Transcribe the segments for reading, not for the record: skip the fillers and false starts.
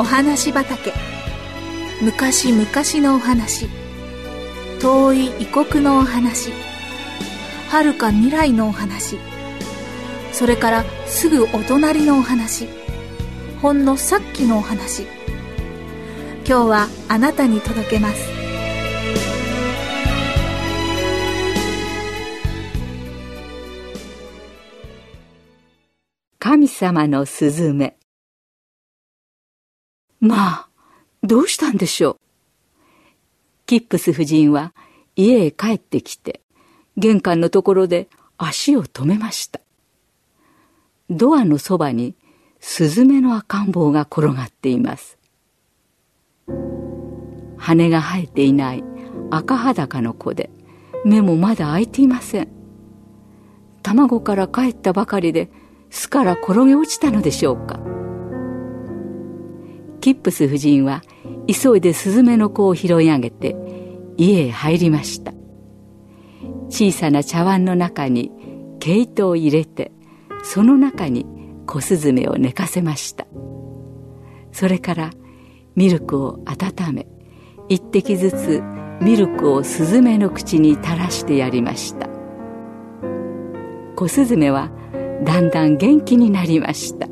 お話畑。昔々のお話、遠い異国のお話、遥か未来のお話、それからすぐお隣のお話、ほんのさっきのお話。今日はあなたに届けます。神様のすずめ。まあ、どうしたんでしょう。キップス夫人は家へ帰ってきて、玄関のところで足を止めました。ドアのそばにスズメの赤ん坊が転がっています。羽が生えていない赤裸の子で、目もまだ開いていません。卵からかえったばかりで、巣から転げ落ちたのでしょうか。キップス夫人は急いでスズメの子を拾い上げて家へ入りました。小さな茶碗の中に毛糸を入れて、その中に小スズメを寝かせました。それからミルクを温め、一滴ずつミルクをスズメの口に垂らしてやりました。小スズメはだんだん元気になりました。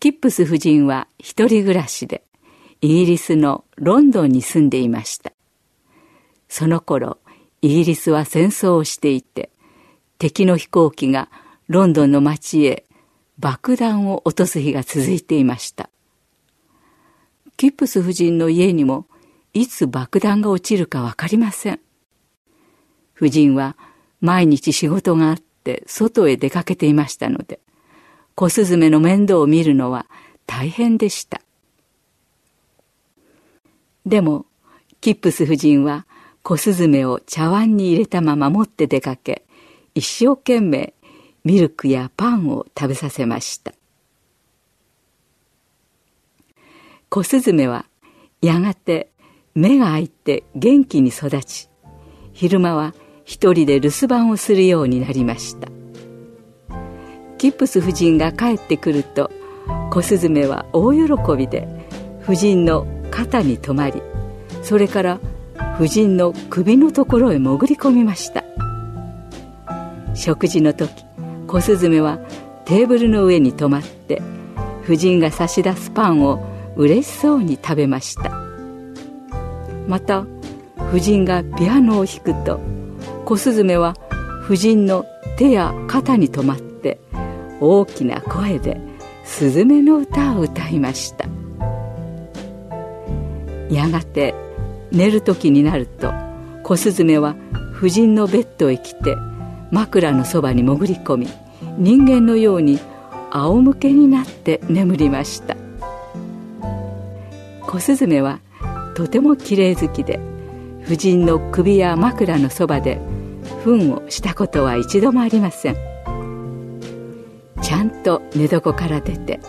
キップス夫人は一人暮らしで、イギリスのロンドンに住んでいました。その頃、イギリスは戦争をしていて、敵の飛行機がロンドンの街へ爆弾を落とす日が続いていました。キップス夫人の家にも、いつ爆弾が落ちるかわかりません。夫人は毎日仕事があって外へ出かけていましたので、小スズメの面倒を見るのは大変でした。でもキップス夫人は小スズメを茶碗に入れたまま持って出かけ、一生懸命ミルクやパンを食べさせました。小スズメはやがて目が開いて元気に育ち、昼間は一人で留守番をするようになりました。キップス夫人が帰ってくると、小スズメは大喜びで夫人の肩に止まり、それから夫人の首のところへ潜り込みました。食事の時、小スズメはテーブルの上に止まって、夫人が差し出すパンを嬉しそうに食べました。また、夫人がピアノを弾くと、小スズメは夫人の手や肩に止まって、大きな声でスズメの歌を歌いました。やがて寝る時になると、小スズメは夫人のベッドへ来て、枕のそばに潜り込み、人間のように仰向けになって眠りました。小スズメはとてもきれい好きで、夫人の首や枕のそばで糞をしたことは一度もありません。ちゃんと寝床から出て、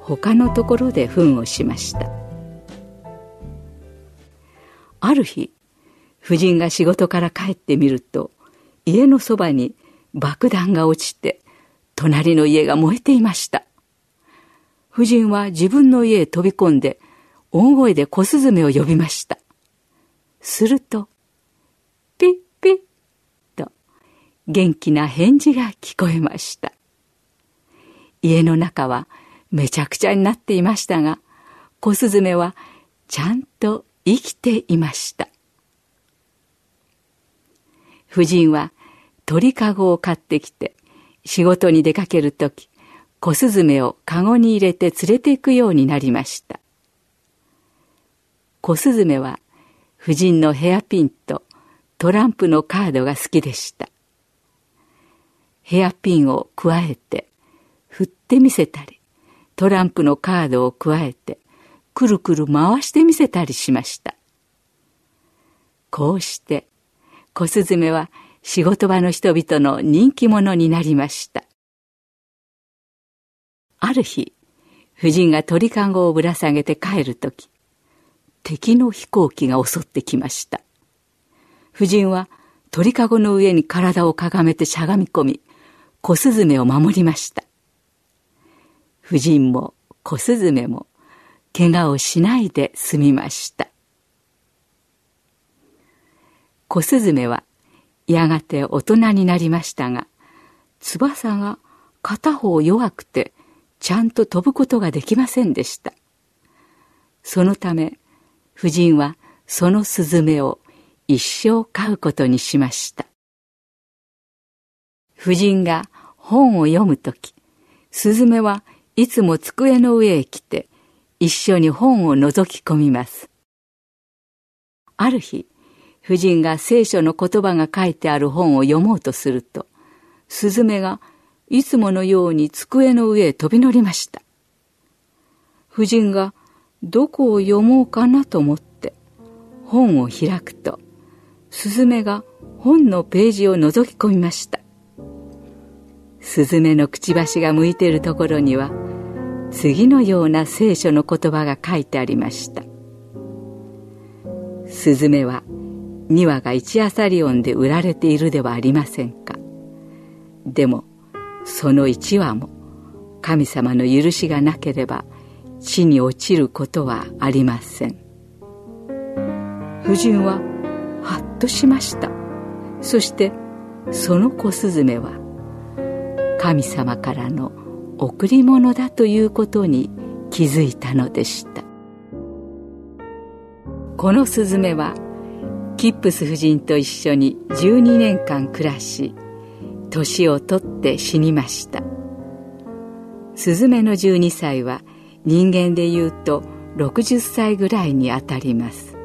他のところで糞をしました。ある日、夫人が仕事から帰ってみると、家のそばに爆弾が落ちて、隣の家が燃えていました。夫人は自分の家へ飛び込んで、大声で小スズメを呼びました。すると、ピッピッと元気な返事が聞こえました。家の中はめちゃくちゃになっていましたが、小スズメはちゃんと生きていました。夫人は鳥かごを買ってきて、仕事に出かけるとき、小スズメをかごに入れて連れて行くようになりました。小スズメは夫人のヘアピンとトランプのカードが好きでした。ヘアピンをくわえて、振ってみせたり、トランプのカードを加えてくるくる回してみせたりしました。こうして小スズメは仕事場の人々の人気者になりました。ある日、夫人が鳥かごをぶら下げて帰るとき、敵の飛行機が襲ってきました。夫人は鳥かごの上に体をかがめてしゃがみ込み、小雀を守りました。夫人も小雀も怪我をしないで済みました。小雀はやがて大人になりましたが、翼が片方弱くてちゃんと飛ぶことができませんでした。そのため夫人はそのスズメを一生飼うことにしました。夫人が本を読むとき、スズメはいつも机の上へ来て一緒に本を覗き込みます。ある日、夫人が聖書の言葉が書いてある本を読もうとすると、スズメがいつものように机の上へ飛び乗りました。夫人がどこを読もうかなと思って本を開くと、スズメが本のページを覗き込みました。スズメのくちばしが向いているところには、次のような聖書の言葉が書いてありました。スズメは2羽が1アサリオンで売られているではありませんか。でもその1羽も神様の許しがなければ地に落ちることはありません。夫人はハッとしました。そしてその小雀は神様からの贈り物だということに気づいたのでした。このスズメはキップス夫人と一緒に12年間暮らし、年を取って死にました。スズメの12歳は人間でいうと60歳ぐらいにあたります。